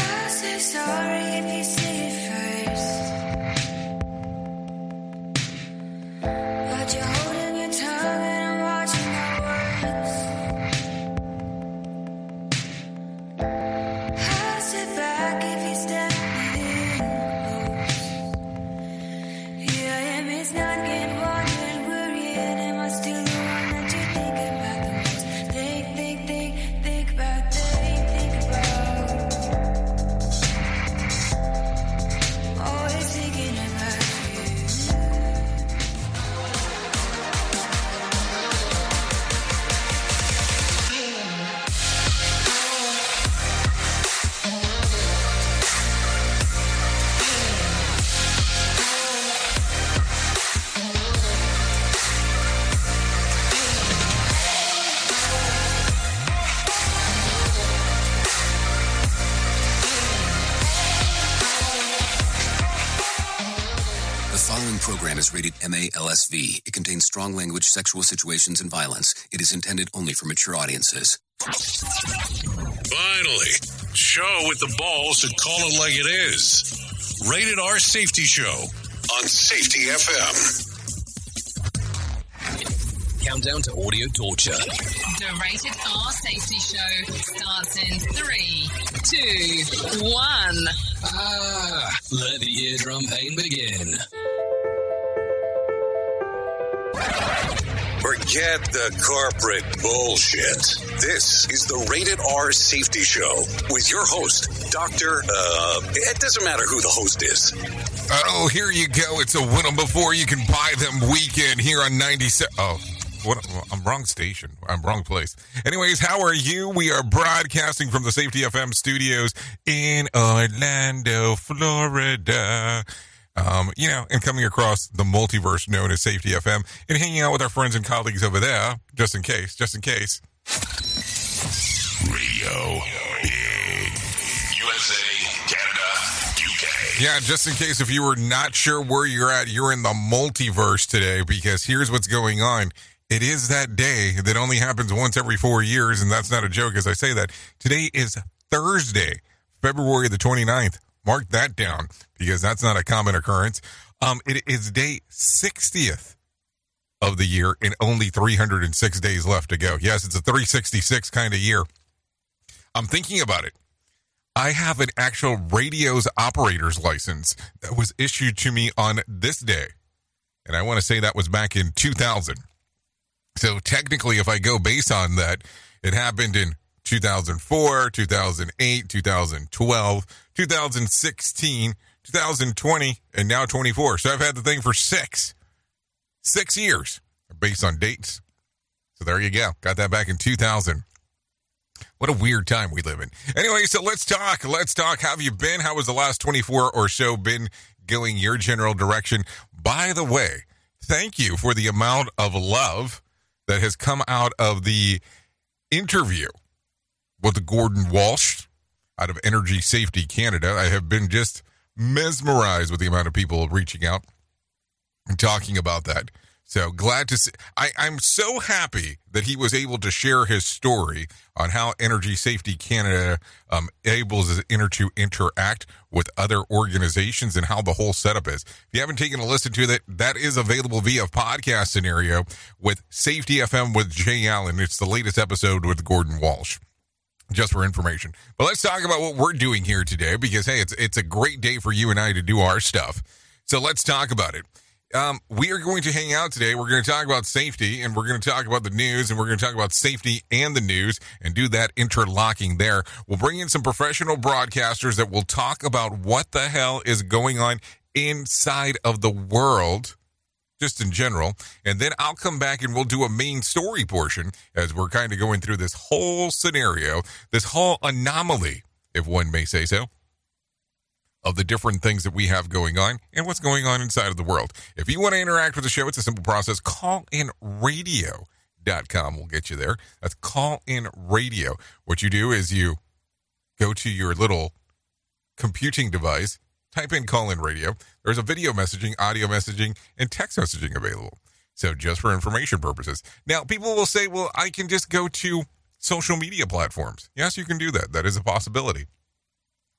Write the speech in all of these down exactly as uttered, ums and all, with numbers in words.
I'll say sorry if you say it first. But you're holding your tongue and I'm watching your words. I'll sit back if you step in close. Yeah, and it's not getting worried, worrying. Am I still the one that you think about the most? Think, think, think, think about, think, think about. Always thinking about you. The following program is rated M A L S V. It contains strong language, sexual situations, and violence. It is intended only for mature audiences. Finally, show with the balls that call it like it is. Rated R Safety Show on Safety F M. Countdown to audio torture. The Rated R Safety Show starts in three, two, one. Ah, let the eardrum pain begin. Forget the corporate bullshit. This is the Rated R Safety Show with your host, Doctor Uh, it doesn't matter who the host is. Oh, here you go. It's a win 'em before you can buy them weekend here on ninety-seven. Oh. What, I'm wrong station. I'm wrong place. Anyways, how are you? We are broadcasting from the Safety F M studios in Orlando, Florida. Um, you know, and coming across the multiverse known as Safety F M and hanging out with our friends and colleagues over there, just in case, just in case. Radio U S A, Canada, U K. Yeah, just in case if you were not sure where you're at, you're in the multiverse today because here's what's going on. It is that day that only happens once every four years, and that's not a joke as I say that. Today is Thursday, February the twenty-ninth. Mark that down because that's not a common occurrence. Um, it is day sixtieth of the year and only three hundred six days left to go. Yes, it's a three sixty-six kind of year. I'm thinking about it. I have an actual radio's operator's license that was issued to me on this day, and I want to say that was back in two thousand. So technically, if I go based on that, it happened in two thousand four, two thousand eight, two thousand twelve, two thousand sixteen, two thousand twenty, and now twenty-four. So I've had the thing for six, six years based on dates. So there you go. Got that back in two thousand. What a weird time we live in. Anyway, so let's talk. Let's talk. How have you been? How has the last twenty-four or so been going your general direction? By the way, thank you for the amount of love that has come out of the interview with Gordon Walsh out of Energy Safety Canada. I have been just mesmerized with the amount of people reaching out and talking about that. So glad to see. I, I'm so happy that he was able to share his story on how Energy Safety Canada um, enables us to interact with other organizations and how the whole setup is. If you haven't taken a listen to that, that is available via podcast scenario with Safety F M with Jay Allen. It's the latest episode with Gordon Walsh. Just for information. But let's talk about what we're doing here today because, hey, it's it's a great day for you and I to do our stuff. So let's talk about it. Um, we are going to hang out today. We're going to talk about safety, and we're going to talk about the news, and we're going to talk about safety and the news and do that interlocking there. We'll bring in some professional broadcasters that will talk about what the hell is going on inside of the world, just in general. And then I'll come back and we'll do a main story portion as we're kind of going through this whole scenario, this whole anomaly, if one may say so, of the different things that we have going on and what's going on inside of the world. If you want to interact with the show, it's a simple process. Call in radio. call in radio dot com will get you there. That's Call In Radio. What you do is you go to your little computing device, type in Call In Radio. There's a video messaging, audio messaging, and text messaging available. So just for information purposes. Now, people will say, well, I can just go to social media platforms. Yes, you can do that. That is a possibility.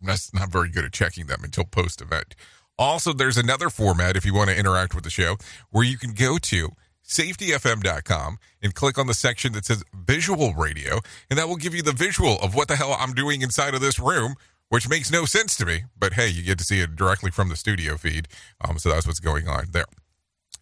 I'm not, not very good at checking them until post-event. Also, there's another format if you want to interact with the show where you can go to safety f m dot com and click on the section that says visual radio, and that will give you the visual of what the hell I'm doing inside of this room, which makes no sense to me. But hey, you get to see it directly from the studio feed. Um, so that's what's going on there.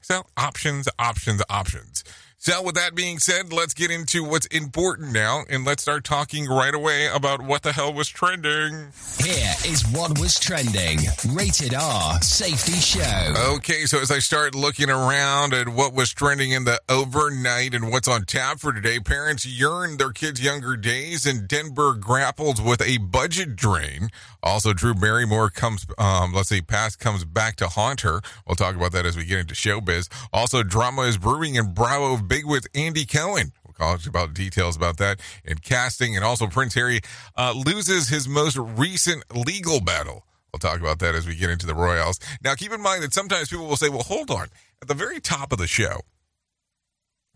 So options, options, options. So with that being said, let's get into what's important now, and let's start talking right away about what the hell was trending. Here is what was trending. Rated R Safety Show. Okay, so as I start looking around at what was trending in the overnight and what's on tap for today, parents yearn their kids' younger days, and Denver grapples with a budget drain. Also, Drew Barrymore comes, um, let's see, past comes back to haunt her. We'll talk about that as we get into showbiz. Also, drama is brewing in Bravo Big with Andy Cohen. We'll talk about details about that in casting. And also Prince Harry uh, loses his most recent legal battle. We'll talk about that as we get into the Royals. Now, keep in mind that sometimes people will say, well, hold on. At the very top of the show,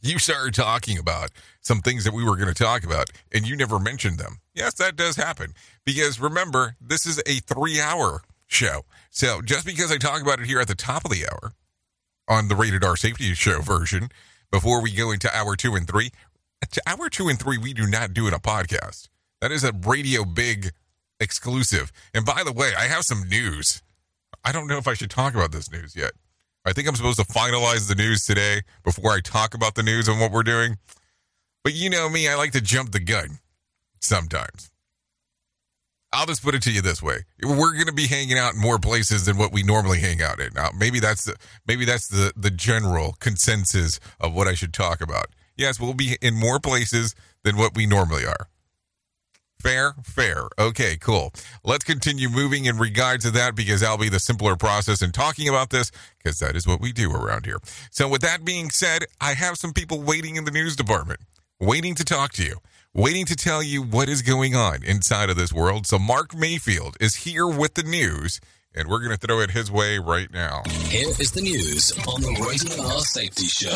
you started talking about some things that we were going to talk about, and you never mentioned them. Yes, that does happen. Because remember, this is a three-hour show. So just because I talk about it here at the top of the hour on the Rated R Safety Show version, before we go into hour two and three, hour two and three, we do not do in a podcast. That is a Radio Big exclusive. And by the way, I have some news. I don't know if I should talk about this news yet. I think I'm supposed to finalize the news today before I talk about the news and what we're doing. But you know me, I like to jump the gun sometimes. I'll just put it to you this way. We're going to be hanging out in more places than what we normally hang out in. Now, maybe that's the, maybe that's the, the general consensus of what I should talk about. Yes, we'll be in more places than what we normally are. Fair, fair. Okay, cool. Let's continue moving in regards to that because that'll be the simpler process in talking about this because that is what we do around here. So with that being said, I have some people waiting in the news department, waiting to talk to you. Waiting to tell you what is going on inside of this world. So Mark Mayfield is here with the news, and we're going to throw it his way right now. Here is the news on the Rated R Safety Show.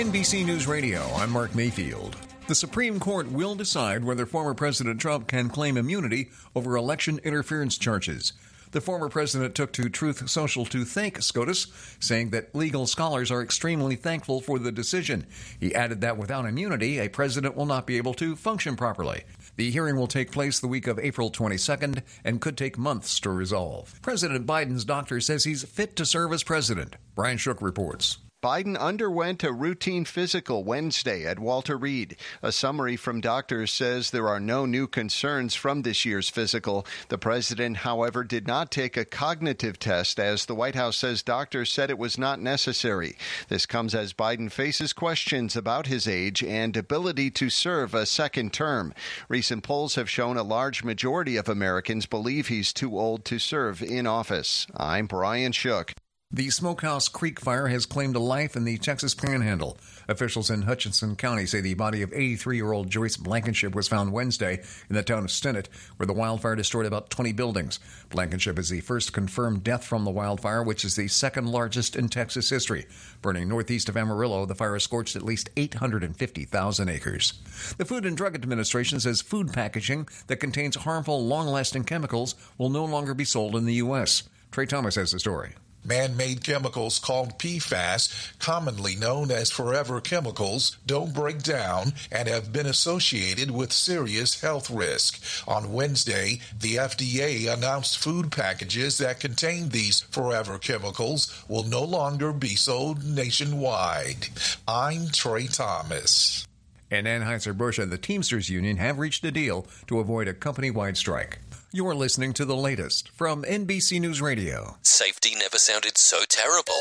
N B C News Radio, I'm Mark Mayfield. The Supreme Court will decide whether former President Trump can claim immunity over election interference charges. The former president took to Truth Social to thank SCOTUS, saying that legal scholars are extremely thankful for the decision. He added that without immunity, a president will not be able to function properly. The hearing will take place the week of April twenty-second and could take months to resolve. President Biden's doctor says he's fit to serve as president. Brian Shook reports. Biden underwent a routine physical Wednesday at Walter Reed. A summary from doctors says there are no new concerns from this year's physical. The president, however, did not take a cognitive test, as the White House says doctors said it was not necessary. This comes as Biden faces questions about his age and ability to serve a second term. Recent polls have shown a large majority of Americans believe he's too old to serve in office. I'm Brian Shook. The Smokehouse Creek fire has claimed a life in the Texas Panhandle. Officials in Hutchinson County say the body of eighty-three-year-old Joyce Blankenship was found Wednesday in the town of Stinnett, where the wildfire destroyed about twenty buildings. Blankenship is the first confirmed death from the wildfire, which is the second largest in Texas history. Burning northeast of Amarillo, the fire scorched at least eight hundred fifty thousand acres. The Food and Drug Administration says food packaging that contains harmful, long-lasting chemicals will no longer be sold in the U S. Trey Thomas has the story. Man-made chemicals called P FAS, commonly known as forever chemicals, don't break down and have been associated with serious health risk. On Wednesday, the F D A announced food packages that contain these forever chemicals will no longer be sold nationwide. I'm Trey Thomas. And Anheuser-Busch and the Teamsters Union have reached a deal to avoid a company-wide strike. You're listening to the latest from N B C News Radio. Safety never sounded so terrible.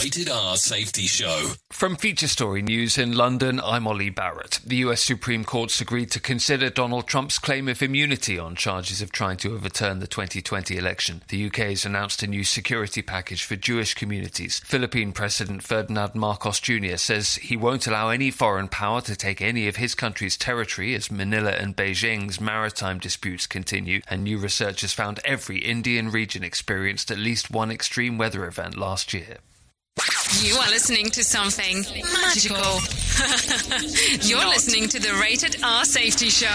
Rated R Safety Show. From Feature Story News in London, I'm Ollie Barrett. The U S Supreme Court's agreed to consider Donald Trump's claim of immunity on charges of trying to overturn the twenty twenty election. The U K has announced a new security package for Jewish communities. Philippine President Ferdinand Marcos Junior says he won't allow any foreign power to take any of his country's territory as Manila and Beijing's maritime disputes continue. And new research has found every Indian region experienced at least one extreme weather event last year. You are listening to something magical. You're Not. listening to the Rated R Safety Show.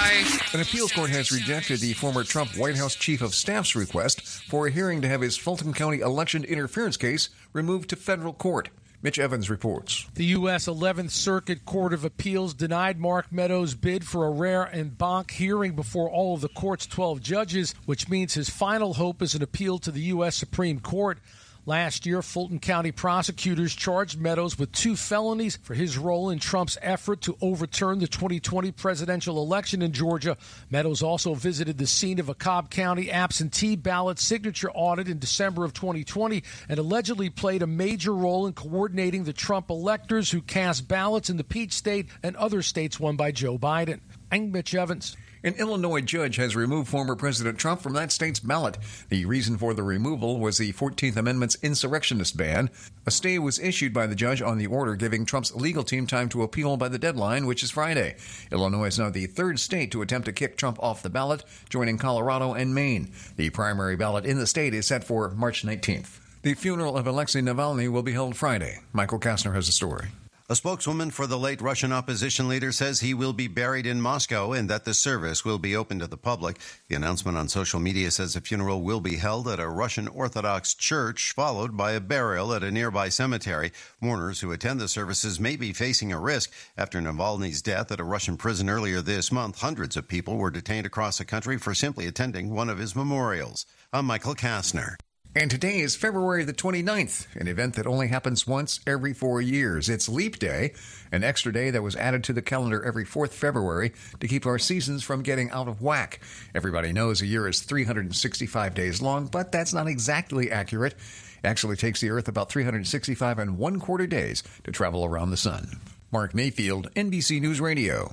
An appeals court has rejected the former Trump White House Chief of Staff's request for a hearing to have his Fulton County election interference case removed to federal court. Mitch Evans reports. The U S eleventh Circuit Court of Appeals denied Mark Meadows' bid for a rare en banc hearing before all of the court's twelve judges, which means his final hope is an appeal to the U S Supreme Court. Last year, Fulton County prosecutors charged Meadows with two felonies for his role in Trump's effort to overturn the twenty twenty presidential election in Georgia. Meadows also visited the scene of a Cobb County absentee ballot signature audit in December of twenty twenty and allegedly played a major role in coordinating the Trump electors who cast ballots in the Peach State and other states won by Joe Biden. I'm Mitch Evans. An Illinois judge has removed former President Trump from that state's ballot. The reason for the removal was the fourteenth Amendment's insurrectionist ban. A stay was issued by the judge on the order, giving Trump's legal team time to appeal by the deadline, which is Friday. Illinois is now the third state to attempt to kick Trump off the ballot, joining Colorado and Maine. The primary ballot in the state is set for March nineteenth. The funeral of Alexei Navalny will be held Friday. Michael Kastner has a story. A spokeswoman for the late Russian opposition leader says he will be buried in Moscow and that the service will be open to the public. The announcement on social media says the funeral will be held at a Russian Orthodox church, followed by a burial at a nearby cemetery. Mourners who attend the services may be facing a risk. After Navalny's death at a Russian prison earlier this month, hundreds of people were detained across the country for simply attending one of his memorials. I'm Michael Kastner. And today is February the twenty-ninth, an event that only happens once every four years. It's Leap Day, an extra day that was added to the calendar every fourth of February to keep our seasons from getting out of whack. Everybody knows a year is three hundred sixty-five days long, but that's not exactly accurate. It actually takes the Earth about three hundred sixty-five and one quarter days to travel around the sun. Mark Mayfield, N B C News Radio.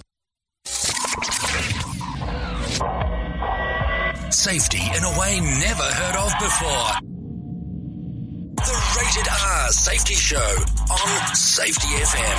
Safety in a way never heard of before. The Rated R Safety Show on Safety F M.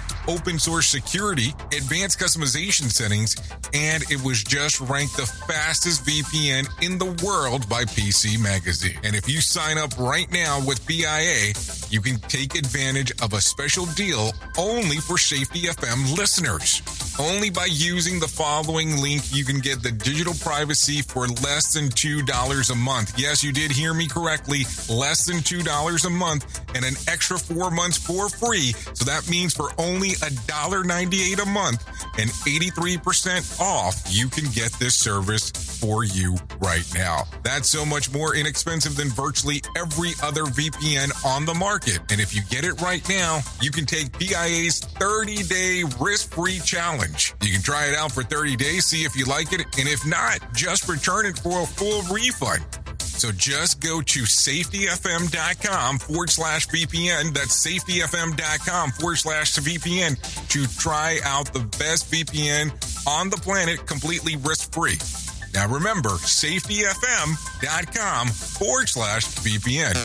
open source security, advanced customization settings, and it was just ranked the fastest V P N in the world by P C Magazine. And if you sign up right now with P I A, you can take advantage of a special deal only for Safety F M listeners. Only by using the following link, you can get the digital privacy for less than two dollars a month. Yes, you did hear me correctly, less than two dollars a month and an extra four months for free. So that means for only one dollar ninety-eight a month and eighty-three percent off, you can get this service for you right now. That's so much more inexpensive than virtually every other V P N on the market. And if you get it right now, you can take P I A's thirty-day risk-free challenge. You can try it out for thirty days, see if you like it, and if not, just return it for a full refund. So just go to safetyfm.com forward slash VPN. That's safetyfm.com forward slash VPN to try out the best V P N on the planet, completely risk-free. Now remember, safetyfm.com forward slash VPN.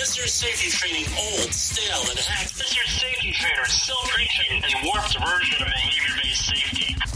Is there safety training old, stale, and hacked. Mister Safety Trainer is still preaching a warped version of behavior-based safety.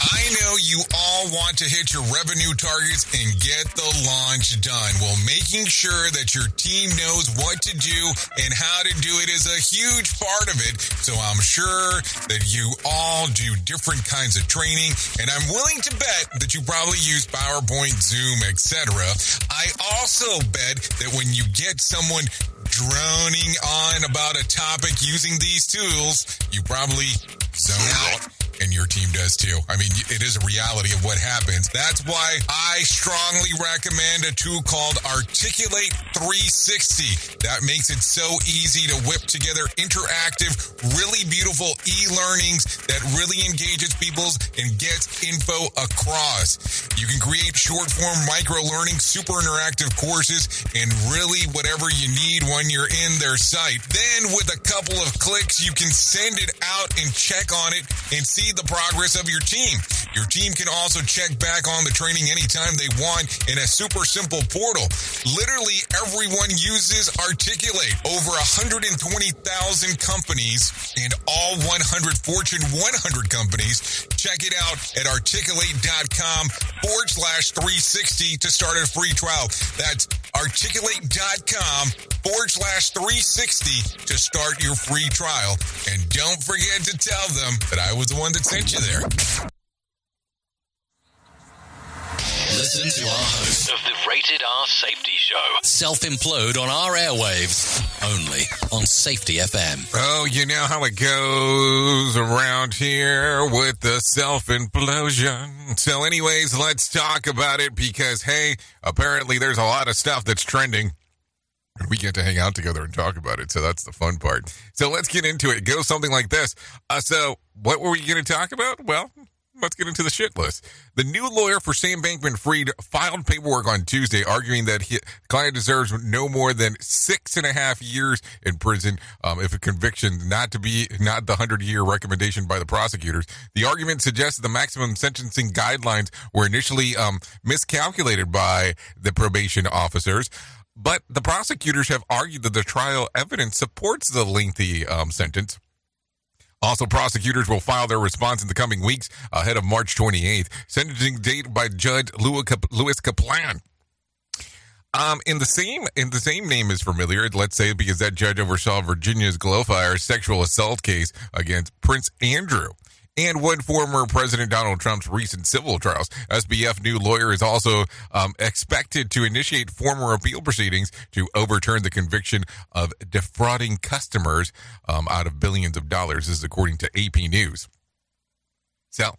I know you all want to hit your revenue targets and get the launch done. Well, making sure that your team knows what to do and how to do it is a huge part of it. So I'm sure that you all do different kinds of training, and I'm willing to bet that you probably use PowerPoint, Zoom, et cetera. I also bet that when you get someone droning on about a topic using these tools, you probably zone out. And your team does too. I mean, it is a reality of what happens. That's why I strongly recommend a tool called Articulate three sixty. That makes it so easy to whip together interactive, really beautiful e-learnings that really engages people and gets info across. You can create short-form micro-learning, super interactive courses, and really whatever you need when you're in their site. Then with a couple of clicks, you can send it out and check on it and see the progress of your team. Your team can also check back on the training anytime they want in a super simple portal. Literally everyone uses Articulate. Over one hundred twenty thousand companies and all one hundred Fortune one hundred companies. Check it out at articulate.com forward slash 360 to start a free trial. That's articulate.com forward slash 360 to start your free trial. And don't forget to tell them that I was the one that sent you there. Listen to our host of the Rated R Safety Show. Self-implode on our airwaves, only on Safety F M. Oh, you know how it goes around here with the self-implosion. So anyways, let's talk about it because, hey, apparently there's a lot of stuff that's trending. And we get to hang out together and talk about it, so that's the fun part. So let's get into it. It goes something like this. Uh, so what were we going to talk about? Well, let's get into the shit list. The new lawyer for Sam Bankman-Fried filed paperwork on Tuesday arguing that his client deserves no more than six and a half years in prison um, if a conviction not to be not the hundred-year recommendation by the prosecutors. The argument suggests that the maximum sentencing guidelines were initially um, miscalculated by the probation officers. But the prosecutors have argued that the trial evidence supports the lengthy um, sentence. Also, prosecutors will file their response in the coming weeks ahead of March twenty-eighth, sentencing date by Judge Louis Kaplan. Um, in the same in the same name is familiar, let's say, because that judge oversaw Virginia's Glowfire sexual assault case against Prince Andrew. And one former President Donald Trump's recent civil trials. S B F new lawyer is also um, expected to initiate formal appeal proceedings to overturn the conviction of defrauding customers um, out of billions of dollars. This is according to A P News. So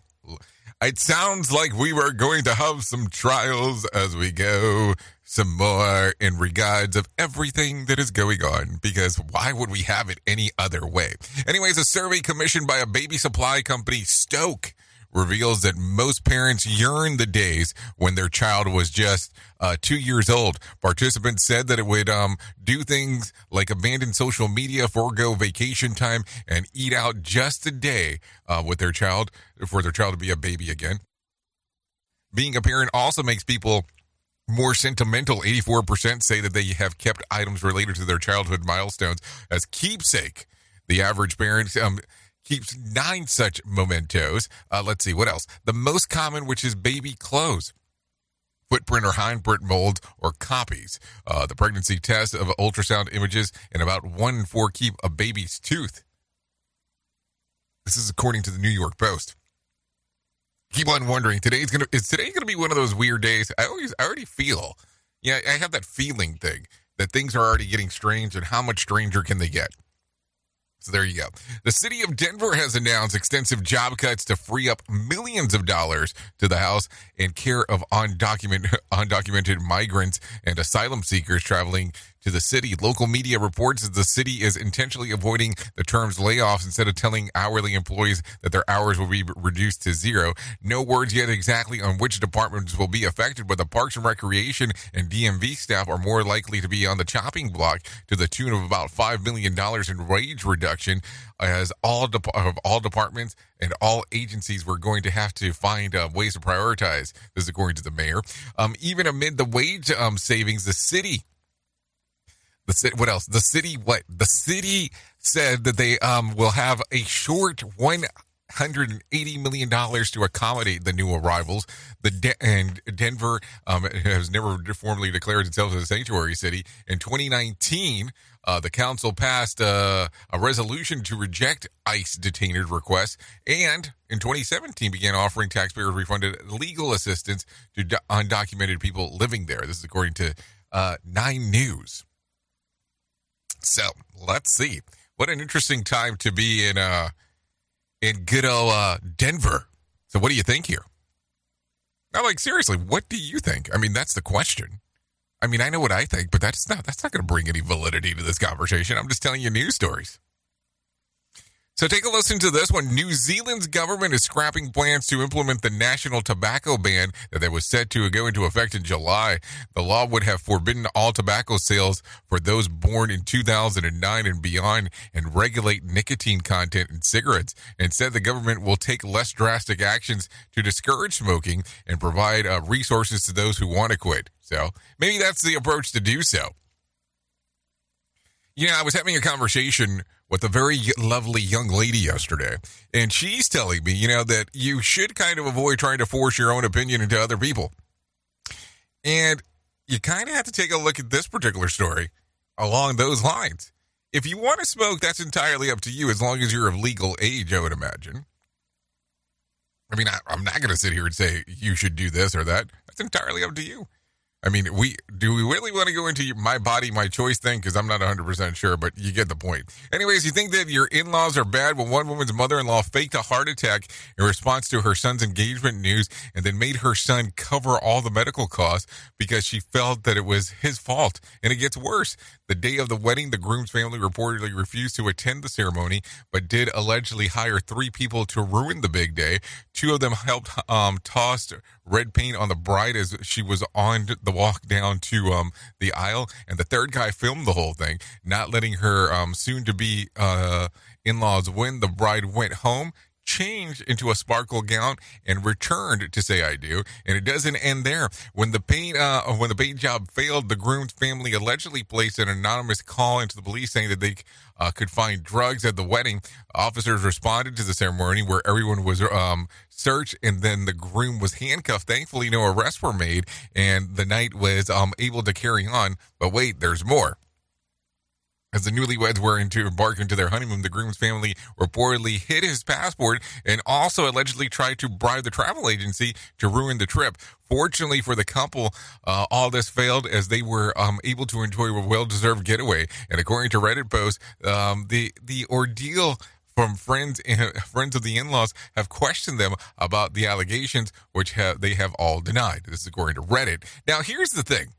it sounds like we were going to have some trials as we go, some more in regards of everything that is going on, because why would we have it any other way? Anyways, a survey commissioned by a baby supply company, Stoke, reveals that most parents yearn the days when their child was just uh, two years old. Participants said that it would um, do things like abandon social media, forego vacation time, and eat out just a day uh, with their child for their child to be a baby again. Being a parent also makes people more sentimental. eighty-four percent say that they have kept items related to their childhood milestones as keepsake. The average parent um, keeps nine such mementos. Uh, let's see, what else? The most common, which is baby clothes, footprint or hindprint molds, or copies. Uh, the pregnancy test of ultrasound images, and about one in four keep a baby's tooth. This is according to the New York Post. Keep on wondering. Today's gonna is today gonna be one of those weird days. I always I already feel, yeah, I have that feeling thing that things are already getting strange, and how much stranger can they get? So there you go. The city of Denver has announced extensive job cuts to free up millions of dollars to the house and care of undocumented undocumented migrants and asylum seekers traveling to the city. Local media reports that the city is intentionally avoiding the terms layoffs instead of telling hourly employees that their hours will be reduced to zero. No words yet exactly on which departments will be affected, but the Parks and Recreation and D M V staff are more likely to be on the chopping block to the tune of about five million dollars in wage reduction, as all de- of all departments and all agencies were going to have to find uh, ways to prioritize. This is according to the mayor. Um, even amid the wage um, savings, the city... The city, what else? The city, what? The city said that they um, will have a short one hundred eighty million dollars to accommodate the new arrivals. The De- and Denver um, has never formally declared itself as a sanctuary city. In twenty nineteen, uh, the council passed uh, a resolution to reject ICE detainer requests, and in twenty seventeen began offering taxpayers refunded legal assistance to do- undocumented people living there. This is according to uh, Nine News. So let's see. What an interesting time to be in uh, in good old uh, Denver. So what do you think here? Now, like, seriously, what do you think? I mean, that's the question. I mean, I know what I think, but that's not that's not going to bring any validity to this conversation. I'm just telling you news stories. So take a listen to this one. New Zealand's government is scrapping plans to implement the national tobacco ban that was set to go into effect in July. The law would have forbidden all tobacco sales for those born in two thousand nine and beyond and regulate nicotine content in cigarettes. Instead, the government will take less drastic actions to discourage smoking and provide uh, resources to those who want to quit. So maybe that's the approach to do so. You know, I was having a conversation with a very lovely young lady yesterday, and she's telling me, you know, that you should kind of avoid trying to force your own opinion into other people. And you kind of have to take a look at this particular story along those lines. If you want to smoke, that's entirely up to you, as long as you're of legal age, I would imagine. I mean, I, I'm not going to sit here and say you should do this or that. That's entirely up to you. I mean, we do we really want to go into my body, my choice thing? Because I'm not one hundred percent sure, but you get the point. Anyways, you think that your in-laws are bad? Well, one woman's mother-in-law faked a heart attack in response to her son's engagement news and then made her son cover all the medical costs because she felt that it was his fault. And it gets worse. The day of the wedding, the groom's family reportedly refused to attend the ceremony, but did allegedly hire three people to ruin the big day. Two of them helped um, toss red paint on the bride as she was on the walk down to um, the aisle. And the third guy filmed the whole thing, not letting her um, soon-to-be uh, in-laws win. The bride went home, changed into a sparkle gown, and returned to say I do. And it doesn't end there. When the paint uh, when the paint job failed, the groom's family allegedly placed an anonymous call into the police saying that they uh, could find drugs at the wedding. Officers responded to the ceremony where everyone was um, searched, and then the groom was handcuffed. Thankfully, no arrests were made, and the night was um, able to carry on. But wait, there's more. As the newlyweds were into embarking into their honeymoon, the groom's family reportedly hid his passport and also allegedly tried to bribe the travel agency to ruin the trip. Fortunately for the couple, uh, all this failed as they were um, able to enjoy a well-deserved getaway. And according to Reddit posts, um, the the ordeal from friends and friends of the in-laws have questioned them about the allegations, which have, they have all denied. This is according to Reddit. Now, here's the thing.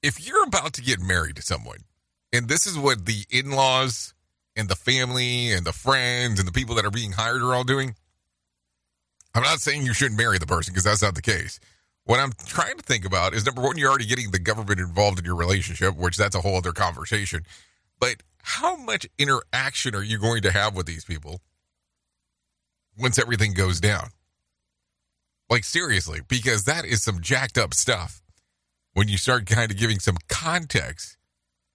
If you're about to get married to someone, and this is what the in-laws and the family and the friends and the people that are being hired are all doing, I'm not saying you shouldn't marry the person because that's not the case. What I'm trying to think about is, number one, you're already getting the government involved in your relationship, which that's a whole other conversation. But how much interaction are you going to have with these people once everything goes down? Like, seriously, because that is some jacked up stuff when you start kind of giving some context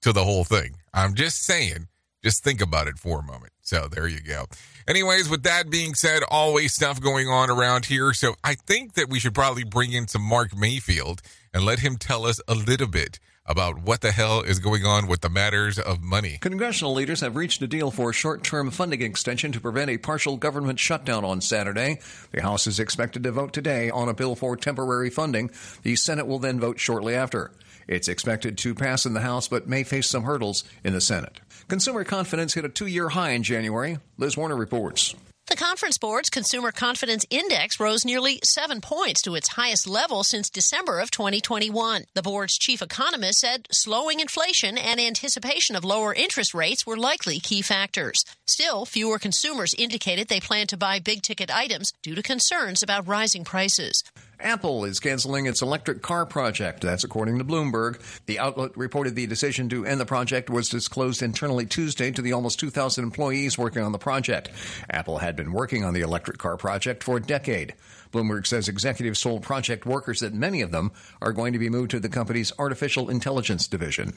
to the whole thing. I'm just saying, just think about it for a moment. So there you go. Anyways, with that being said, always stuff going on around here. So I think that we should probably bring in some Mark Mayfield and let him tell us a little bit about what the hell is going on with the matters of money. Congressional leaders have reached a deal for a short-term funding extension to prevent a partial government shutdown on Saturday. The House is expected to vote today on a bill for temporary funding. The Senate will then vote shortly after. It's expected to pass in the House, but may face some hurdles in the Senate. Consumer confidence hit a two-year high in January. Liz Warner reports. The Conference Board's Consumer Confidence Index rose nearly seven points to its highest level since December of twenty twenty-one. The board's chief economist said slowing inflation and anticipation of lower interest rates were likely key factors. Still, fewer consumers indicated they plan to buy big-ticket items due to concerns about rising prices. Apple is canceling its electric car project. That's according to Bloomberg. The outlet reported the decision to end the project was disclosed internally Tuesday to the almost two thousand employees working on the project. Apple had been working on the electric car project for a decade. Bloomberg says executives told project workers that many of them are going to be moved to the company's artificial intelligence division.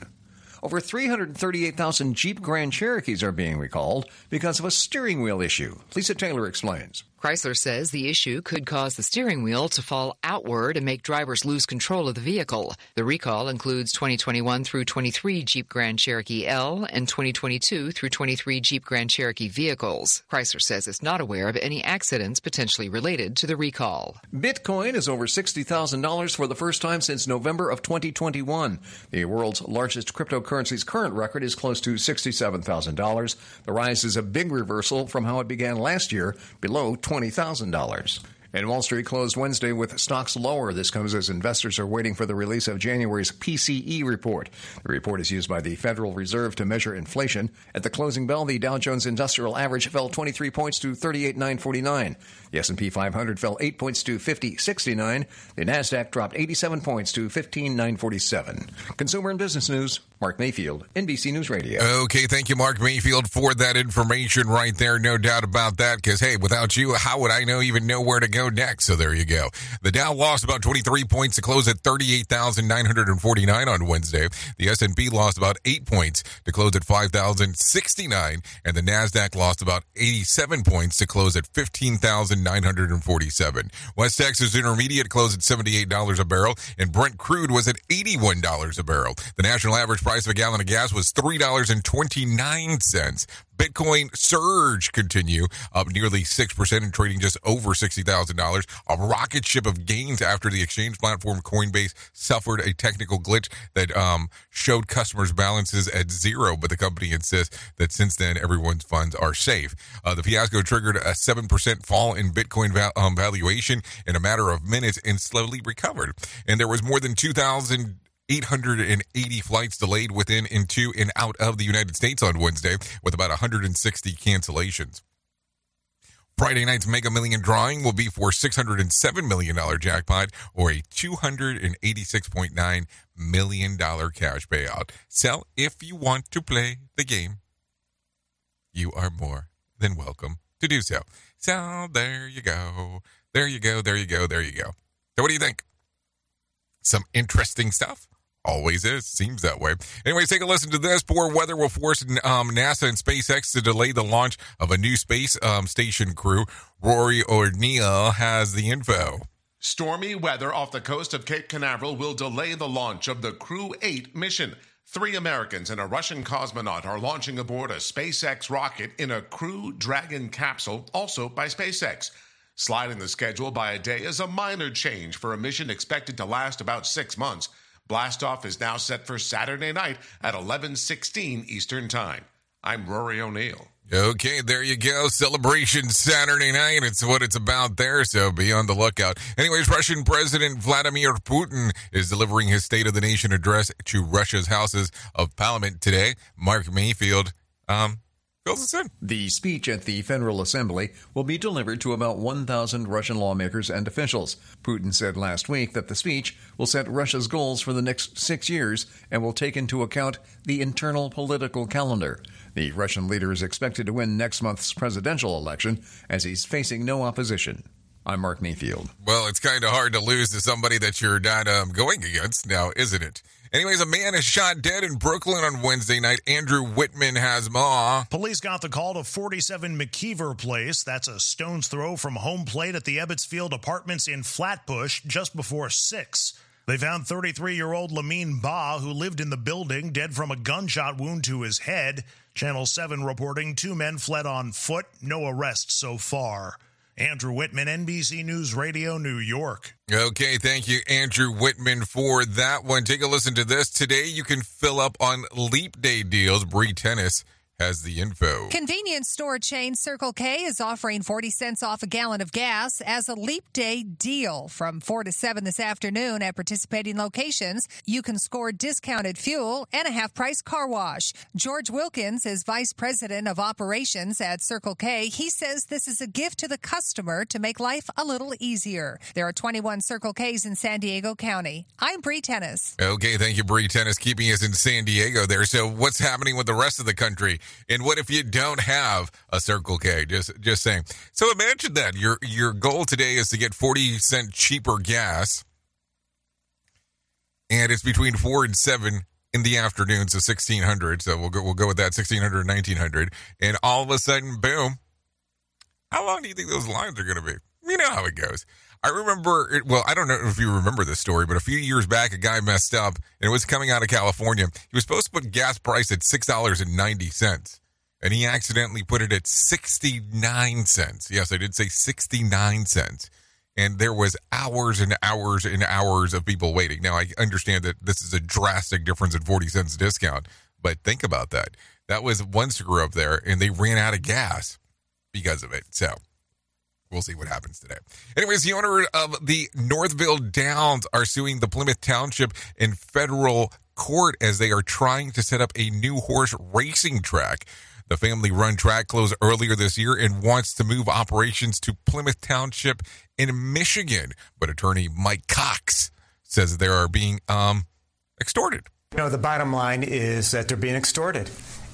Over three hundred thirty-eight thousand Jeep Grand Cherokees are being recalled because of a steering wheel issue. Lisa Taylor explains. Chrysler says the issue could cause the steering wheel to fall outward and make drivers lose control of the vehicle. The recall includes twenty twenty-one through twenty-three Jeep Grand Cherokee L and twenty twenty-two through twenty-three Jeep Grand Cherokee vehicles. Chrysler says it's not aware of any accidents potentially related to the recall. Bitcoin is over sixty thousand dollars for the first time since November of twenty twenty-one. The world's largest cryptocurrency's current record is close to sixty-seven thousand dollars. The rise is a big reversal from how it began last year, below twenty thousand dollars. And Wall Street closed Wednesday with stocks lower. This comes as investors are waiting for the release of January's P C E report. The report is used by the Federal Reserve to measure inflation. At the closing bell, the Dow Jones Industrial Average fell twenty-three points to thirty-eight thousand nine hundred forty-nine. The S and P five hundred fell eight points to fifty thousand sixty-nine. The NASDAQ dropped eighty-seven points to fifteen thousand nine hundred forty-seven. Consumer and business news. Mark Mayfield, N B C News Radio. Okay, thank you, Mark Mayfield, for that information right there. No doubt about that, because, hey, without you, how would I know even know where to go next? So there you go. The Dow lost about twenty-three points to close at thirty-eight thousand nine hundred forty-nine on Wednesday. The S and P lost about eight points to close at five thousand sixty-nine. And the NASDAQ lost about eighty-seven points to close at fifteen thousand nine hundred forty-seven. West Texas Intermediate closed at seventy-eight dollars a barrel, and Brent Crude was at eighty-one dollars a barrel. The national average price of a gallon of gas was three dollars and twenty-nine cents. Bitcoin surge continue, up nearly six percent and trading just over sixty thousand dollars. A rocket ship of gains after the exchange platform Coinbase suffered a technical glitch that um, showed customers balances at zero, but the company insists that since then, everyone's funds are safe. Uh, the fiasco triggered a seven percent fall in Bitcoin val- um, valuation in a matter of minutes and slowly recovered. And there was more than two thousand eight hundred eighty flights delayed within, into, and out of the United States on Wednesday, with about one hundred sixty cancellations. Friday night's Mega Million drawing will be for six hundred seven million dollars jackpot, or a two hundred eighty-six point nine million dollars cash payout. Sell if you want to play the game. You are more than welcome to do so. So there you go. There you go. There you go. There you go. So what do you think? Some interesting stuff. Always is. Seems that way. Anyways, take a listen to this. Poor weather will force um, NASA and SpaceX to delay the launch of a new space um, station crew. Rory O'Neill has the info. Stormy weather off the coast of Cape Canaveral will delay the launch of the Crew eight mission. Three Americans and a Russian cosmonaut are launching aboard a SpaceX rocket in a Crew Dragon capsule, also by SpaceX. Sliding the schedule by a day is a minor change for a mission expected to last about six months. Blastoff is now set for Saturday night at eleven sixteen Eastern Time. I'm Rory O'Neill. Okay, there you go. Celebration Saturday night. It's what it's about there, so be on the lookout. Anyways, Russian President Vladimir Putin is delivering his State of the Nation address to Russia's Houses of Parliament today. Mark Mayfield, um... The speech at the Federal Assembly will be delivered to about one thousand Russian lawmakers and officials. Putin said last week that the speech will set Russia's goals for the next six years and will take into account the internal political calendar. The Russian leader is expected to win next month's presidential election as he's facing no opposition. I'm Mark Mayfield. Well, it's kind of hard to lose to somebody that you're not um, going against now, isn't it? Anyways, a man is shot dead in Brooklyn on Wednesday night. Andrew Whitman has more. Police got the call to forty-seven McKeever Place. That's a stone's throw from home plate at the Ebbets Field Apartments in Flatbush just before six. They found thirty-three-year-old Lamine Ba, who lived in the building, dead from a gunshot wound to his head. Channel seven reporting two men fled on foot. No arrests so far. Andrew Whitman, N B C News Radio, New York. Okay, thank you, Andrew Whitman, for that one. Take a listen to this. Today, you can fill up on Leap Day deals. Bree Tennis has the info. Convenience store chain Circle K is offering forty cents off a gallon of gas as a leap day deal. From four to seven this afternoon at participating locations, you can score discounted fuel and a half-price car wash. George Wilkins is vice president of operations at Circle K. He says this is a gift to the customer to make life a little easier. There are twenty-one Circle Ks in San Diego County. I'm Bree Tennis. Okay, thank you, Bree Tennis, keeping us in San Diego there. So what's happening with the rest of the country? And what if you don't have a Circle K? Just just saying. So imagine that. Your your goal today is to get forty cent cheaper gas. And it's between four and seven in the afternoon, so sixteen hundred. So we'll go, we'll go with that, sixteen hundred, nineteen hundred. And all of a sudden, boom. How long do you think those lines are going to be? You know how it goes. I remember, it, well, I don't know if you remember this story, but a few years back, a guy messed up, and it was coming out of California. He was supposed to put gas price at six dollars and ninety cents, and he accidentally put it at sixty-nine cents. Yes, I did say sixty-nine cents, and there was hours and hours and hours of people waiting. Now, I understand that this is a drastic difference in forty cents discount, but think about that. That was one screw-up there, and they ran out of gas because of it, so... We'll see what happens today. Anyways, the owner of the Northville Downs are suing the Plymouth Township in federal court as they are trying to set up a new horse racing track. The family-run track closed earlier this year and wants to move operations to Plymouth Township in Michigan. But attorney Mike Cox says they are being um, extorted. You know, the bottom line is that they're being extorted.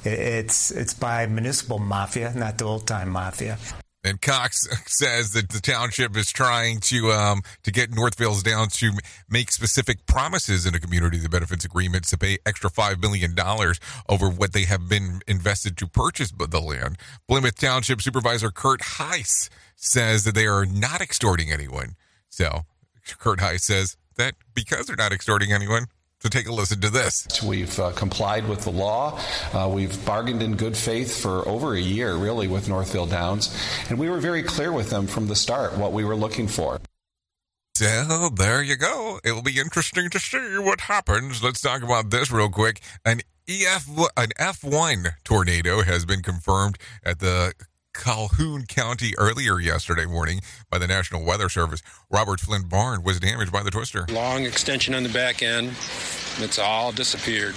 It's, it's by municipal mafia, not the old-time mafia. And Cox says that the township is trying to um, to get Northville's down to make specific promises in a community that benefits agreements to pay extra five million dollars over what they have been invested to purchase the land. Plymouth Township Supervisor Kurt Heiss says that they are not extorting anyone. So Kurt Heiss says that because they're not extorting anyone, so take a listen to this. We've uh, complied with the law. Uh, we've bargained in good faith for over a year, really, with Northville Downs. And we were very clear with them from the start what we were looking for. So there you go. It will be interesting to see what happens. Let's talk about this real quick. An, E F, an F one tornado has been confirmed at the Calhoun County earlier yesterday morning by the National Weather Service. Robert Flynn Barn was damaged by the twister. Long extension on the back end, and it's all disappeared.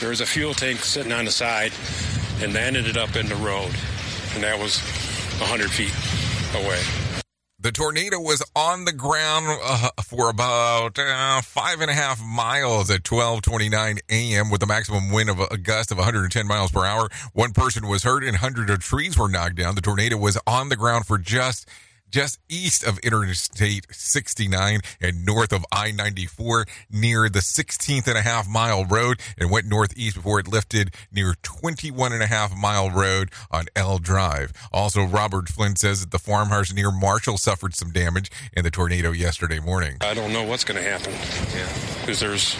There was a fuel tank sitting on the side, and that ended up in the road, and that was one hundred feet away. The tornado was on the ground uh, for about uh, five and a half miles at twelve twenty-nine a.m. with a maximum wind of a gust of one hundred ten miles per hour. One person was hurt and hundreds of trees were knocked down. The tornado was on the ground for just just east of Interstate sixty-nine and north of I ninety-four near the sixteenth and a half mile road, and went northeast before it lifted near twenty-one and a half mile road on L Drive. Also, Robert Flynn says that the farmhouse near Marshall suffered some damage in the tornado yesterday morning. I don't know what's going to happen. Yeah, because there's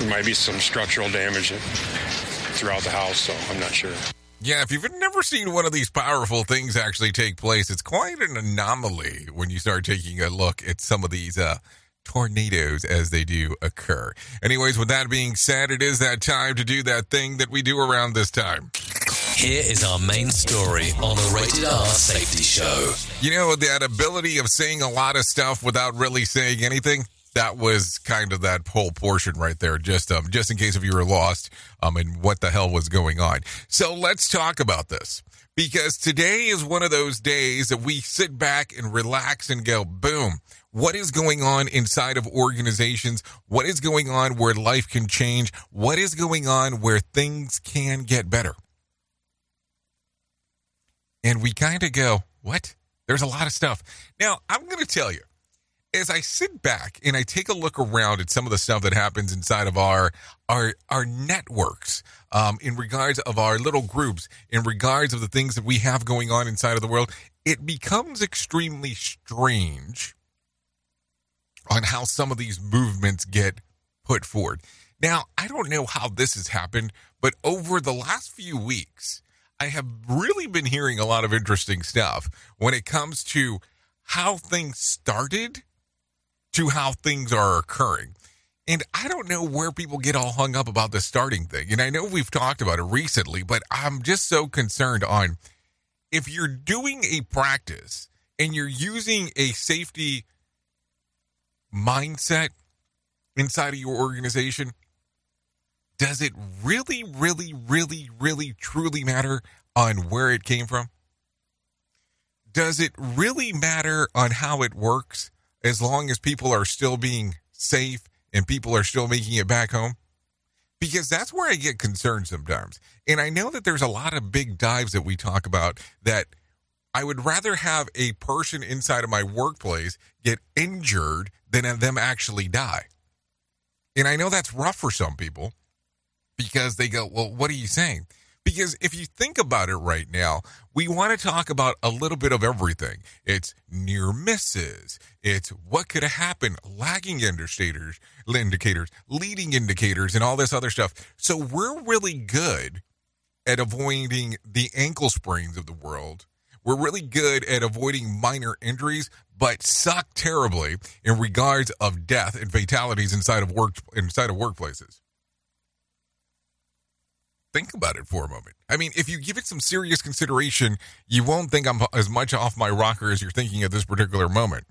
there might be some structural damage throughout the house, so I'm not sure. Yeah, if you've never seen one of these powerful things actually take place, it's quite an anomaly when you start taking a look at some of these uh, tornadoes as they do occur. Anyways, with that being said, it is that time to do that thing that we do around this time. Here is our main story on the Rated R Safety Show. You know, that ability of saying a lot of stuff without really saying anything? That was kind of that whole portion right there, just um, just in case if you were lost um, and what the hell was going on. So let's talk about this, because today is one of those days that we sit back and relax and go, boom, what is going on inside of organizations? What is going on where life can change? What is going on where things can get better? And we kind of go, what? There's a lot of stuff. Now, I'm going to tell you, as I sit back and I take a look around at some of the stuff that happens inside of our our our networks, um, in regards of our little groups, in regards of the things that we have going on inside of the world, it becomes extremely strange on how some of these movements get put forward. Now, I don't know how this has happened, but over the last few weeks, I have really been hearing a lot of interesting stuff when it comes to how things started to how things are occurring. And I don't know where people get all hung up about the starting thing. And I know we've talked about it recently, but I'm just so concerned on if you're doing a practice and you're using a safety mindset inside of your organization, does it really, really, really, really, truly matter on where it came from? Does it really matter on how it works as long as people are still being safe and people are still making it back home? Because that's where I get concerned sometimes. And I know that there's a lot of big dives that we talk about that I would rather have a person inside of my workplace get injured than have them actually die. And I know that's rough for some people because they go, well, what are you saying? Because if you think about it right now, we want to talk about a little bit of everything. It's near misses. It's what could have happened, lagging indicators, indicators, leading indicators, and all this other stuff. So we're really good at avoiding the ankle sprains of the world. We're really good at avoiding minor injuries, but suck terribly in regards of death and fatalities inside of work inside of workplaces. Think about it for a moment. I mean, if you give it some serious consideration, you won't think I'm as much off my rocker as you're thinking at this particular moment.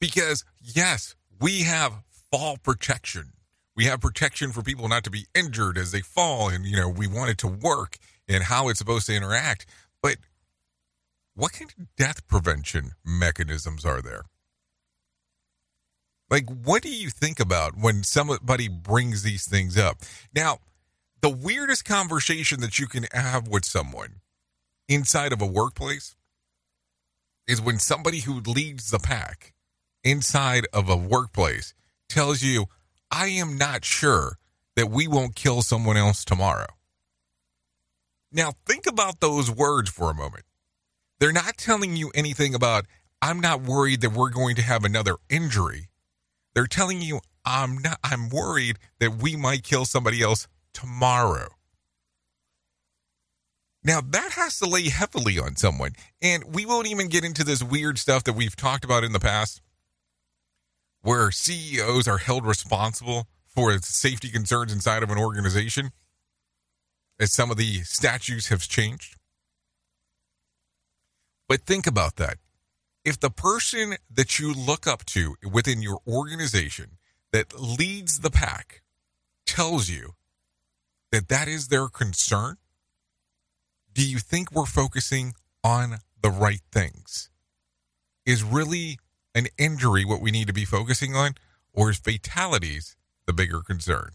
Because, yes, we have fall protection. We have protection for people not to be injured as they fall, and, you know, we want it to work and how it's supposed to interact. But what kind of death prevention mechanisms are there? Like, what do you think about when somebody brings these things up? Now, the weirdest conversation that you can have with someone inside of a workplace is when somebody who leads the pack inside of a workplace tells you, I am not sure that we won't kill someone else tomorrow. Now, think about those words for a moment. They're not telling you anything about, I'm not worried that we're going to have another injury. They're telling you, I'm not, I'm worried that we might kill somebody else tomorrow. Now, that has to lay heavily on someone. And we won't even get into this weird stuff that we've talked about in the past, where C E Os are held responsible for safety concerns inside of an organization, as some of the statutes have changed. But think about that. If the person that you look up to within your organization that leads the pack tells you that that is their concern, do you think we're focusing on the right things? Is really an injury what we need to be focusing on, or is fatalities the bigger concern?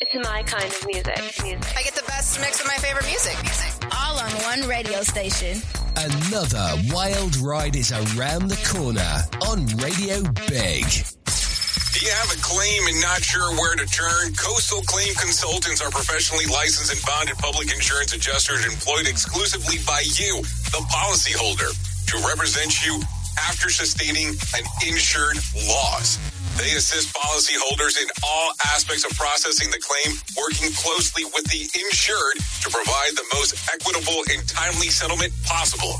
It's my kind of music. music. I get the best mix of my favorite music. music. All on one radio station. Another wild ride is around the corner on Radio Big. Do you have a claim and not sure where to turn? Coastal Claim Consultants are professionally licensed and bonded public insurance adjusters employed exclusively by you, the policyholder, to represent you after sustaining an insured loss. They assist policyholders in all aspects of processing the claim, working closely with the insured to provide the most equitable and timely settlement possible.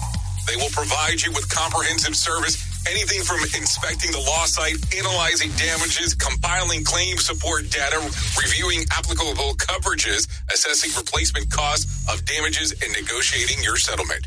They will provide you with comprehensive service Anything from inspecting the law site, analyzing damages, compiling claim support data, reviewing applicable coverages, assessing replacement costs of damages, and negotiating your settlement.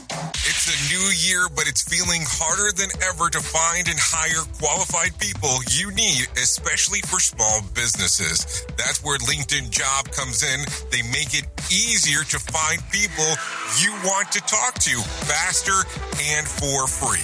It's a new year, but it's feeling harder than ever to find and hire qualified people you need, especially for small businesses. That's where LinkedIn Job comes in. They make it easier to find people you want to talk to faster and for free.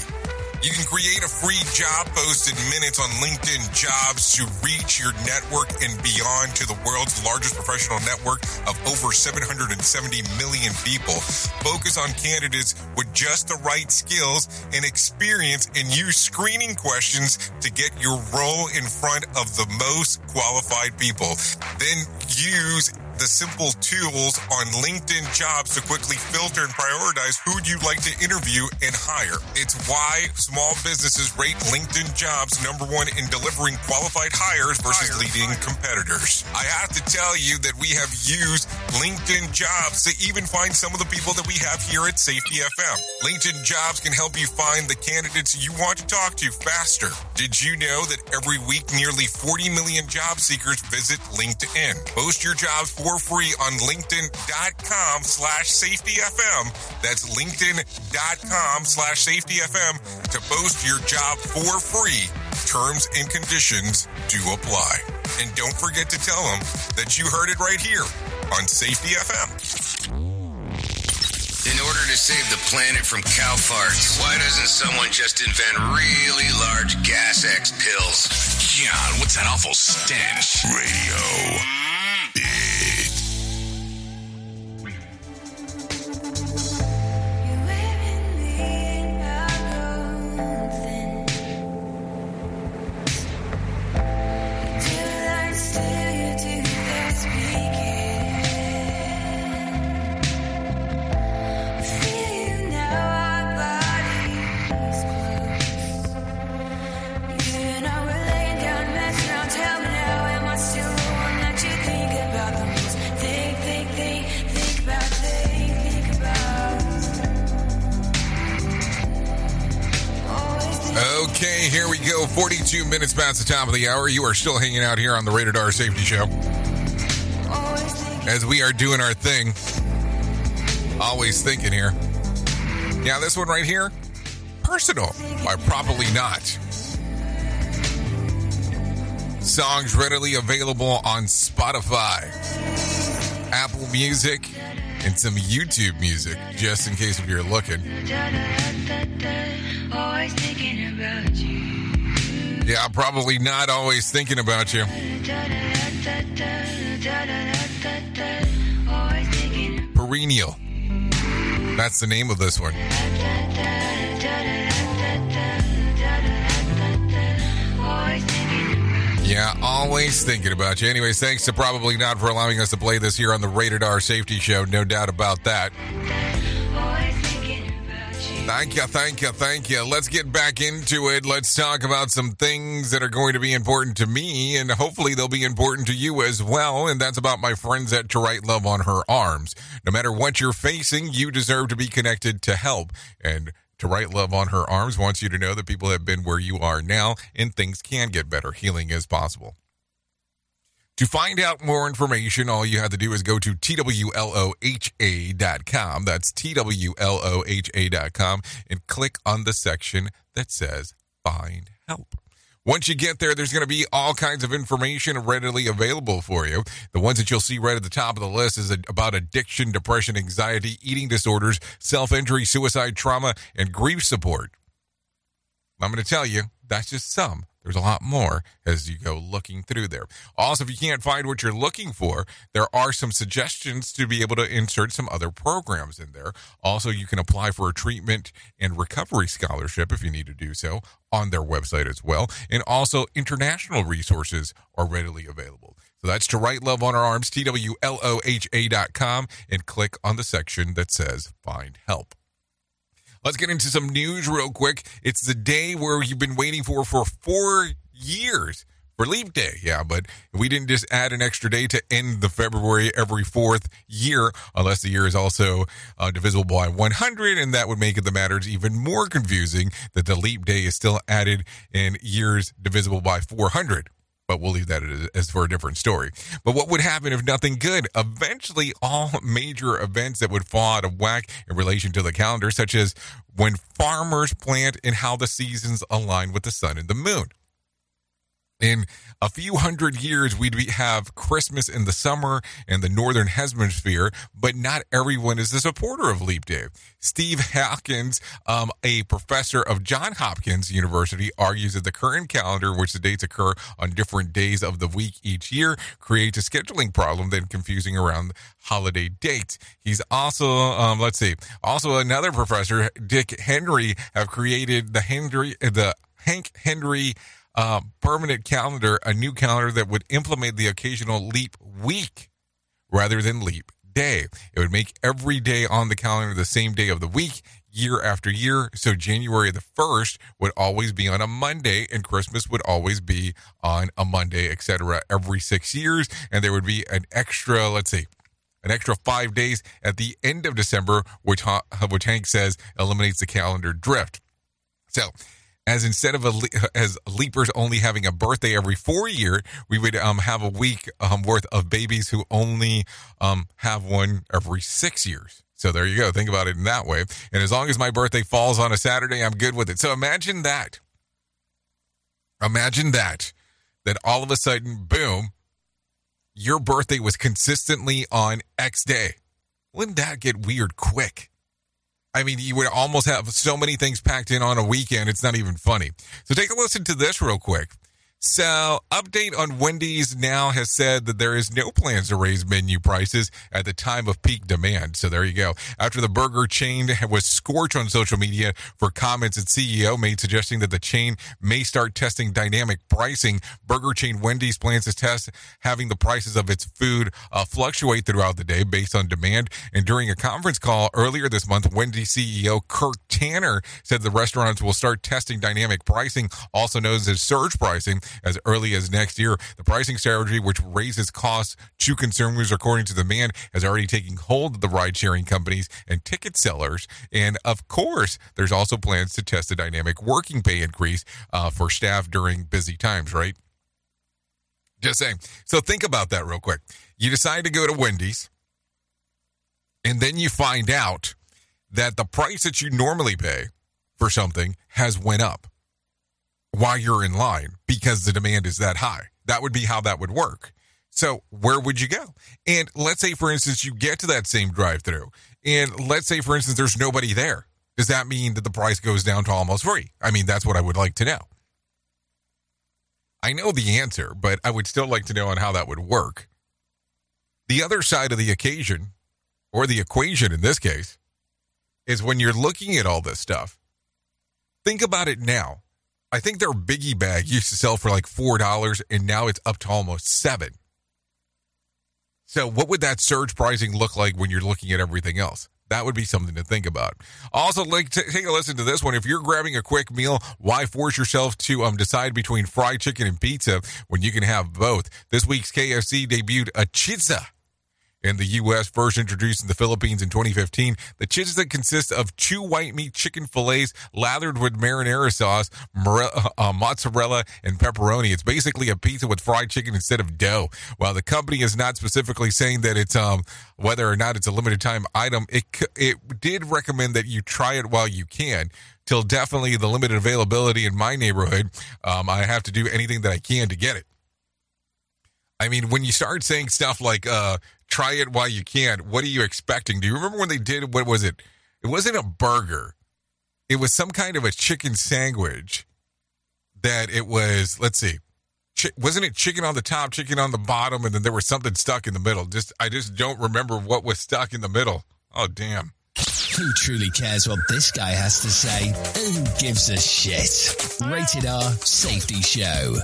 You can create a free job post in minutes on LinkedIn Jobs to reach your network and beyond to the world's largest professional network of over seven hundred seventy million people. Focus on candidates with just the right skills and experience and use screening questions to get your role in front of the most qualified people. Then use the simple tools on LinkedIn Jobs to quickly filter and prioritize who you'd like to interview and hire. It's why small businesses rate LinkedIn Jobs number one in delivering qualified hires versus hires. leading competitors. I have to tell you that we have used LinkedIn Jobs to even find some of the people that we have here at Safety F M. LinkedIn Jobs can help you find the candidates you want to talk to faster. Did you know that every week nearly forty million job seekers visit LinkedIn? Post your jobs for for free on LinkedIn.com slash Safety FM. That's LinkedIn.com slash Safety FM to post your job for free. Terms and conditions do apply. And don't forget to tell them that you heard it right here on Safety F M. In order to save the planet from cow farts, why doesn't someone just invent really large gas X pills? John, what's that awful stench? Radio. Okay, here we go. forty-two minutes past the top of the hour. You are still hanging out here on the Rated R Safety Show as we are doing our thing. Always thinking here. Now, this one right here, Personal by Probably Not. Songs readily available on Spotify, Apple Music, and some YouTube music, just in case if you're looking. Always thinking about you. Yeah, probably not always thinking about you. Perennial. That's the name of this one. Yeah, always thinking about you. Anyways, thanks to Probably Not for allowing us to play this here on the Rated R Safety Show. No doubt about that. Thank you, thank you, thank you. Let's get back into it. Let's talk about some things that are going to be important to me, and hopefully they'll be important to you as well, and that's about my friends at To Write Love on Her Arms. No matter what you're facing, you deserve to be connected to help, and To Write Love on Her Arms wants you to know that people have been where you are now, and things can get better. Healing is possible. To find out more information, all you have to do is go to T W L O H A dot com. That's T W L O H A dot com and click on the section that says Find Help. Once you get there, there's going to be all kinds of information readily available for you. The ones that you'll see right at the top of the list is about addiction, depression, anxiety, eating disorders, self-injury, suicide, trauma, and grief support. I'm going to tell you, that's just some. There's a lot more as you go looking through there. Also, if you can't find what you're looking for, there are some suggestions to be able to insert some other programs in there. Also, you can apply for a treatment and recovery scholarship if you need to do so on their website as well. And also, international resources are readily available. So that's To Write Love on Our Arms, T W L O H A dot com, and click on the section that says Find Help. Let's get into some news real quick. It's the day where you've been waiting for for four years for Leap Day. Yeah, but we didn't just add an extra day to end the February every fourth year, unless the year is also uh, divisible by one hundred, and that would make it the matters even more confusing that the Leap Day is still added in years divisible by four hundred. But we'll leave that as for a different story. But what would happen if nothing good? Eventually, all major events that would fall out of whack in relation to the calendar, such as when farmers plant and how the seasons align with the sun and the moon. In a few hundred years, we'd be, have Christmas in the summer in the northern hemisphere, but not everyone is a supporter of Leap Day. Steve Hawkins, um, a professor of Johns Hopkins University, argues that the current calendar, which the dates occur on different days of the week each year, creates a scheduling problem then confusing around holiday dates. He's also, um, let's see, also another professor, Dick Henry, have created the Henry, the Hank Henry Uh, permanent calendar, a new calendar that would implement the occasional leap week rather than leap day. It would make every day on the calendar the same day of the week, year after year. So January the first would always be on a Monday, and Christmas would always be on a Monday, et cetera, every six years. And there would be an extra, let's see, an extra five days at the end of December, which, which Hank says eliminates the calendar drift. So, As instead of a, as leapers only having a birthday every four year, we would um, have a week um, worth of babies who only um, have one every six years. So there you go. Think about it in that way. And as long as my birthday falls on a Saturday, I'm good with it. So imagine that. Imagine that. That all of a sudden, boom, your birthday was consistently on X day. Wouldn't that get weird quick? I mean, you would almost have so many things packed in on a weekend, it's not even funny. So take a listen to this real quick. So, update on Wendy's now has said that there is no plans to raise menu prices at the time of peak demand. So there you go. After the burger chain was scorched on social media for comments its C E O made suggesting that the chain may start testing dynamic pricing, burger chain Wendy's plans to test having the prices of its food uh, fluctuate throughout the day based on demand. And during a conference call earlier this month, Wendy's C E O Kirk Tanner said the restaurants will start testing dynamic pricing, also known as surge pricing, as early as next year. The pricing strategy, which raises costs to consumers according to demand, has already taken hold of the ride-sharing companies and ticket sellers. And, of course, there's also plans to test a dynamic working pay increase uh, for staff during busy times, right? Just saying. So think about that real quick. You decide to go to Wendy's, and then you find out that the price that you normally pay for something has went up while you're in line because the demand is that high. That would be how that would work. So where would you go? And let's say, for instance, you get to that same drive-thru, and let's say, for instance, there's nobody there. Does that mean that the price goes down to almost free? I mean, that's what I would like to know. I know the answer, but I would still like to know on how that would work. The other side of the occasion, or the equation in this case, is when you're looking at all this stuff, think about it now. I think their biggie bag used to sell for like four dollars, and now it's up to almost seven dollars. So what would that surge pricing look like when you're looking at everything else? That would be something to think about. Also, like, t- take a listen to this one. If you're grabbing a quick meal, why force yourself to um, decide between fried chicken and pizza when you can have both? This week's K F C debuted a chizza in the U S, first introduced in the Philippines in twenty fifteen. The chizza consists of two white meat chicken fillets lathered with marinara sauce, more- uh, mozzarella, and pepperoni. It's basically a pizza with fried chicken instead of dough. While the company is not specifically saying that it's um whether or not it's a limited time item, it it did recommend that you try it while you can. Till definitely the limited availability in my neighborhood, um, I have to do anything that I can to get it. I mean, when you start saying stuff like uh, try it while you can, what are you expecting? Do you remember when they did, what was it? It wasn't a burger. It was some kind of a chicken sandwich that it was, let's see, chi- wasn't it chicken on the top, chicken on the bottom, and then there was something stuck in the middle? Just I just don't remember what was stuck in the middle. Oh, damn. Who truly cares what this guy has to say? Who gives a shit? Rated R Safety Show.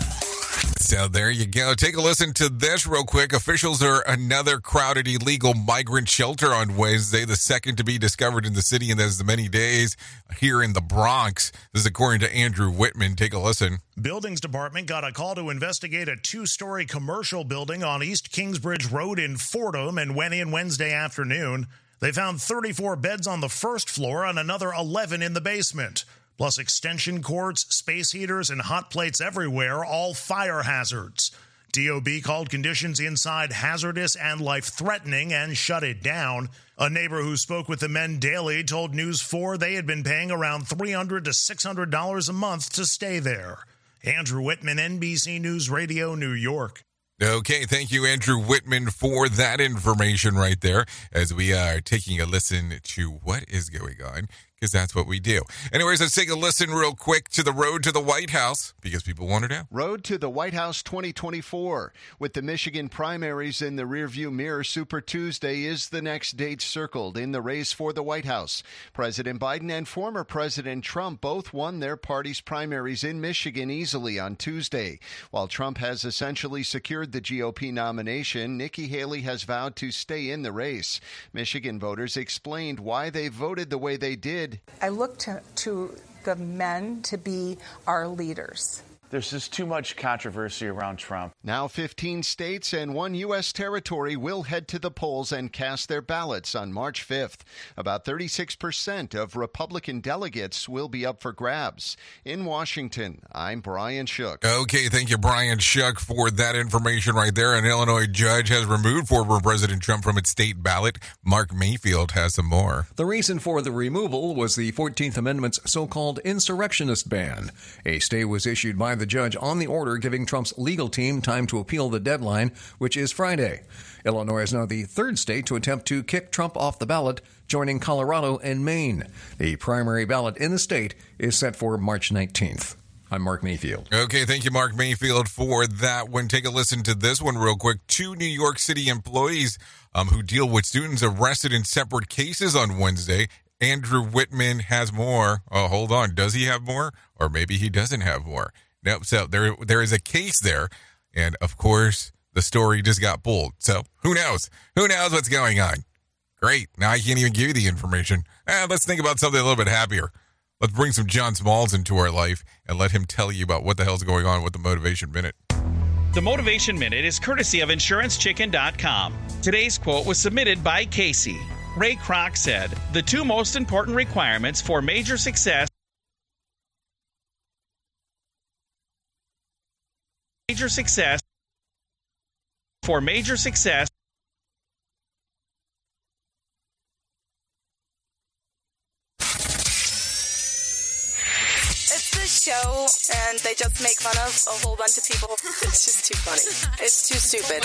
So there you go. Take a listen to this real quick. Officials are another crowded illegal migrant shelter on Wednesday, the second to be discovered in the city in as many days here in the Bronx. This is according to Andrew Whitman. Take a listen. Buildings Department got a call to investigate a two-story commercial building on East Kingsbridge Road in Fordham and went in Wednesday afternoon. They found thirty-four beds on the first floor and another eleven in the basement, plus extension cords, space heaters, and hot plates everywhere, all fire hazards. D O B called conditions inside hazardous and life-threatening and shut it down. A neighbor who spoke with the men daily told News four they had been paying around three hundred dollars to six hundred dollars a month to stay there. Andrew Whitman, N B C News Radio, New York. Okay, thank you, Andrew Whitman, for that information right there as we are taking a listen to what is going on, because that's what we do. Anyways, let's take a listen real quick to the Road to the White House, because people want to know. Road to the White House twenty twenty-four. With the Michigan primaries in the rearview mirror, Super Tuesday is the next date circled in the race for the White House. President Biden and former President Trump both won their party's primaries in Michigan easily on Tuesday. While Trump has essentially secured the G O P nomination, Nikki Haley has vowed to stay in the race. Michigan voters explained why they voted the way they did. I look to, to the men to be our leaders. There's just too much controversy around Trump. Now fifteen states and one U S territory will head to the polls and cast their ballots on March fifth. About thirty-six percent of Republican delegates will be up for grabs. In Washington, I'm Brian Shook. Okay, thank you, Brian Shook, for that information right there. An Illinois judge has removed former President Trump from its state ballot. Mark Mayfield has some more. The reason for the removal was the fourteenth Amendment's so-called insurrectionist ban. A stay was issued by the The judge on the order giving Trump's legal team time to appeal the deadline, which is Friday. Illinois is now the third state to attempt to kick Trump off the ballot, joining Colorado and Maine. The primary ballot in the state is set for March nineteenth. I'm Mark Mayfield. Okay, thank you, Mark Mayfield, for that one. Take a listen to this one real quick. Two New York City employees um, who deal with students arrested in separate cases on Wednesday. Andrew Whitman has more. Oh, hold on. Does he have more? Or maybe he doesn't have more. Nope. So there, there is a case there. And, of course, the story just got pulled. So who knows? Who knows what's going on? Great. Now I can't even give you the information. Eh, let's think about something a little bit happier. Let's bring some John Smalls into our life and let him tell you about what the hell's going on with the Motivation Minute. The Motivation Minute is courtesy of insurance chicken dot com. Today's quote was submitted by Casey. Ray Kroc said, "The two most important requirements for major success Major success for major success It's this show and they just make fun of a whole bunch of people. It's just too funny. It's too stupid."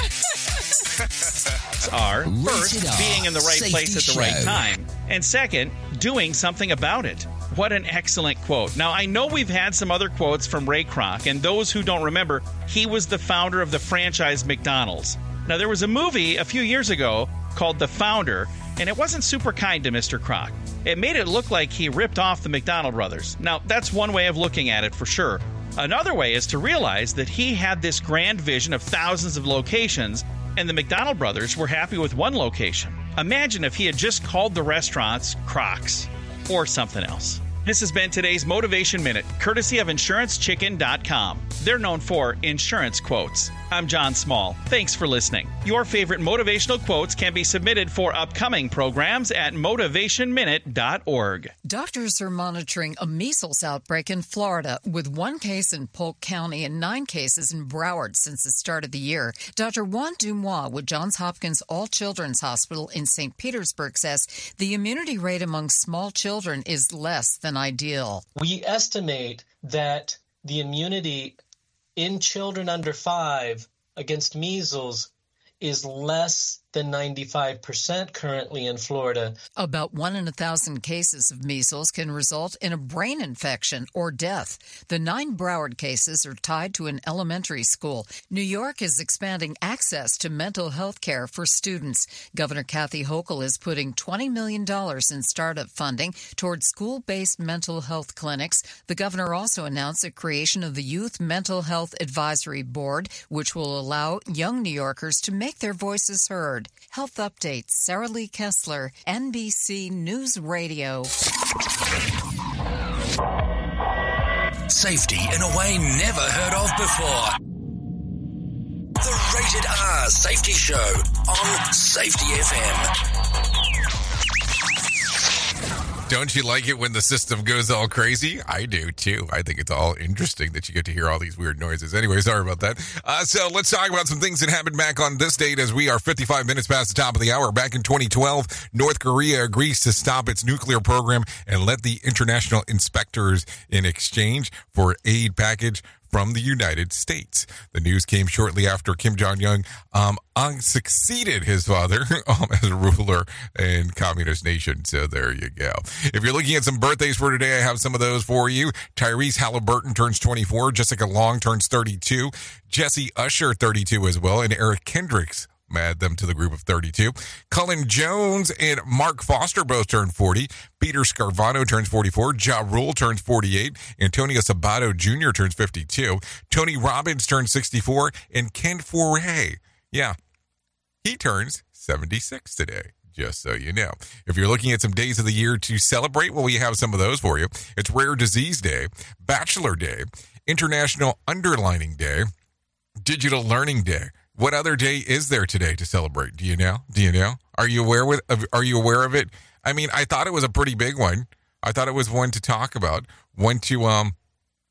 Are first, being in the right Safety place at the show. Right time, and second, doing something about it. What an excellent quote. Now, I know we've had some other quotes from Ray Kroc, and those who don't remember, he was the founder of the franchise McDonald's. Now, there was a movie a few years ago called The Founder, and it wasn't super kind to Mister Kroc. It made it look like he ripped off the McDonald brothers. Now, that's one way of looking at it for sure. Another way is to realize that he had this grand vision of thousands of locations, and the McDonald brothers were happy with one location. Imagine if he had just called the restaurants Crocs or something else. This has been today's Motivation Minute, courtesy of insurance chicken dot com. They're known for insurance quotes. I'm John Small. Thanks for listening. Your favorite motivational quotes can be submitted for upcoming programs at motivation minute dot org. Doctors are monitoring a measles outbreak in Florida, with one case in Polk County and nine cases in Broward since the start of the year. Doctor Juan Dumois with Johns Hopkins All Children's Hospital in Saint Petersburg says the immunity rate among small children is less than ideal. We estimate that the immunity in children under five against measles is less than ninety-five percent currently in Florida. About one in a thousand cases of measles can result in a brain infection or death. The nine Broward cases are tied to an elementary school. New York is expanding access to mental health care for students. Governor Kathy Hochul is putting twenty million dollars in startup funding toward school-based mental health clinics. The governor also announced the creation of the Youth Mental Health Advisory Board, which will allow young New Yorkers to make their voices heard. Health Update, Sarah Lee Kessler, N B C News Radio. Safety in a way never heard of before. The Rated R Safety Show on Safety F M. Don't you like it when the system goes all crazy? I do, too. I think it's all interesting that you get to hear all these weird noises. Anyway, sorry about that. Uh, so let's talk about some things that happened back on this date as we are fifty-five minutes past the top of the hour. Back in twenty twelve, North Korea agrees to stop its nuclear program and let the international inspectors in exchange for an aid package from the United States. The news came shortly after Kim Jong-un um, succeeded his father um, as a ruler in communist nation. So there you go. If you're looking at some birthdays for today, I have some of those for you. Tyrese Halliburton turns twenty-four. Jessica Long turns thirty-two. Jesse Usher, thirty-two as well. And Eric Kendricks, add them to the group of thirty-two. Cullen Jones and Mark Foster both turned forty. Peter Scarvano turns forty-four. Ja Rule turns forty-eight. Antonio Sabato Junior turns fifty-two. Tony Robbins turns sixty-four. And Ken Foray, yeah, he turns seventy-six today. Just so you know. If you're looking at some days of the year to celebrate, well, we have some of those for you. It's Rare Disease Day, Bachelor Day, International Underlining Day, Digital Learning Day. What other day is there today to celebrate? Do you know? Do you know? Are you aware with? Are you aware of it? I mean, I thought it was a pretty big one. I thought it was one to talk about, one to um,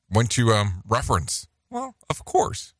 one to um reference. Well, of course,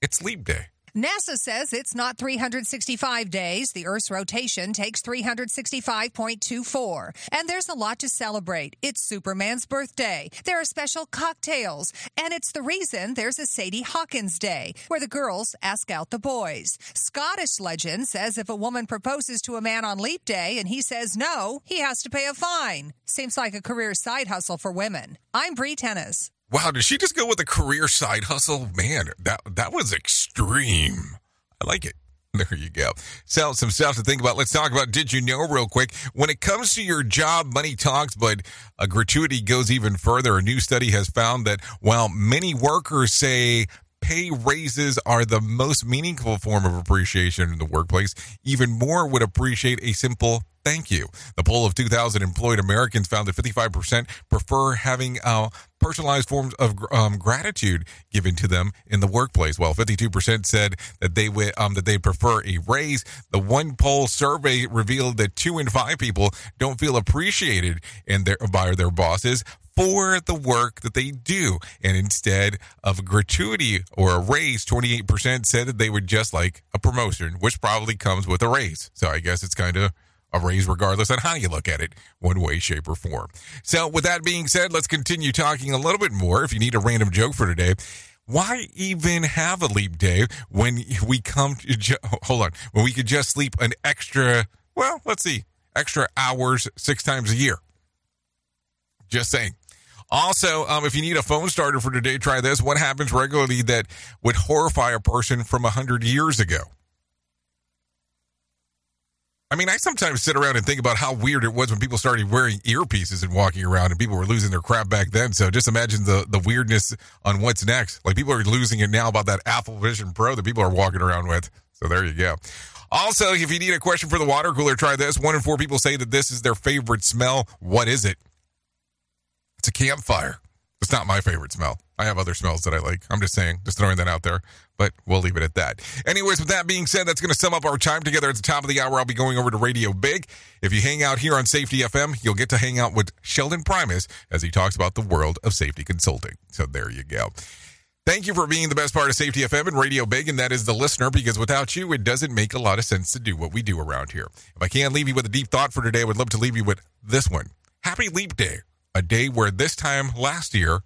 it's Leap Day. NASA says it's not three hundred sixty-five days. The Earth's rotation takes three hundred sixty-five point two four. And there's a lot to celebrate. It's Superman's birthday. There are special cocktails. And it's the reason there's a Sadie Hawkins Day, where the girls ask out the boys. Scottish legend says if a woman proposes to a man on Leap Day and he says no, he has to pay a fine. Seems like a career side hustle for women. I'm Bree Tennis. Wow, did she just go with a career side hustle? Man, that that was extreme. I like it. There you go. So some stuff to think about. Let's talk about Did You Know real quick. When it comes to your job, money talks, but a gratuity goes even further. A new study has found that while many workers say pay raises are the most meaningful form of appreciation in the workplace, even more would appreciate a simple thank you. The poll of two thousand employed Americans found that fifty-five percent prefer having uh, personalized forms of um, gratitude given to them in the workplace, while fifty-two percent said that they would um, that they prefer a raise. The one poll survey revealed that two in five people don't feel appreciated in their by their bosses for the work that they do, and instead of a gratuity or a raise, twenty-eight percent said that they would just like a promotion, which probably comes with a raise. So I guess it's kind of a raise regardless on how you look at it, one way, shape, or form. So with that being said, let's continue talking a little bit more. If you need a random joke for today, why even have a leap day when we come to, ju- hold on, when we could just sleep an extra, well, let's see, extra hours six times a year? Just saying. Also, um, if you need a phone starter for today, try this. What happens regularly that would horrify a person from one hundred years ago? I mean, I sometimes sit around and think about how weird it was when people started wearing earpieces and walking around, and people were losing their crap back then. So just imagine the, the weirdness on what's next. Like, people are losing it now about that Apple Vision Pro that people are walking around with. So there you go. Also, if you need a question for the water cooler, try this. One in four people say that this is their favorite smell. What is it? It's a campfire. It's not my favorite smell. I have other smells that I like. I'm just saying, just throwing that out there, but we'll leave it at that. Anyways, with that being said, that's going to sum up our time together at the top of the hour. I'll be going over to Radio Big. If you hang out here on Safety F M, you'll get to hang out with Sheldon Primus as he talks about the world of safety consulting. So there you go. Thank you for being the best part of Safety F M and Radio Big, and that is the listener, because without you, it doesn't make a lot of sense to do what we do around here. If I can leave you with a deep thought for today, I would love to leave you with this one. Happy Leap Day, a day where this time last year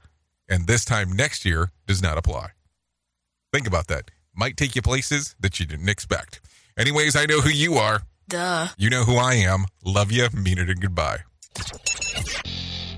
and this time next year does not apply. Think about that. Might take you places that you didn't expect. Anyways, I know who you are. Duh. You know who I am. Love you. Mean it and goodbye.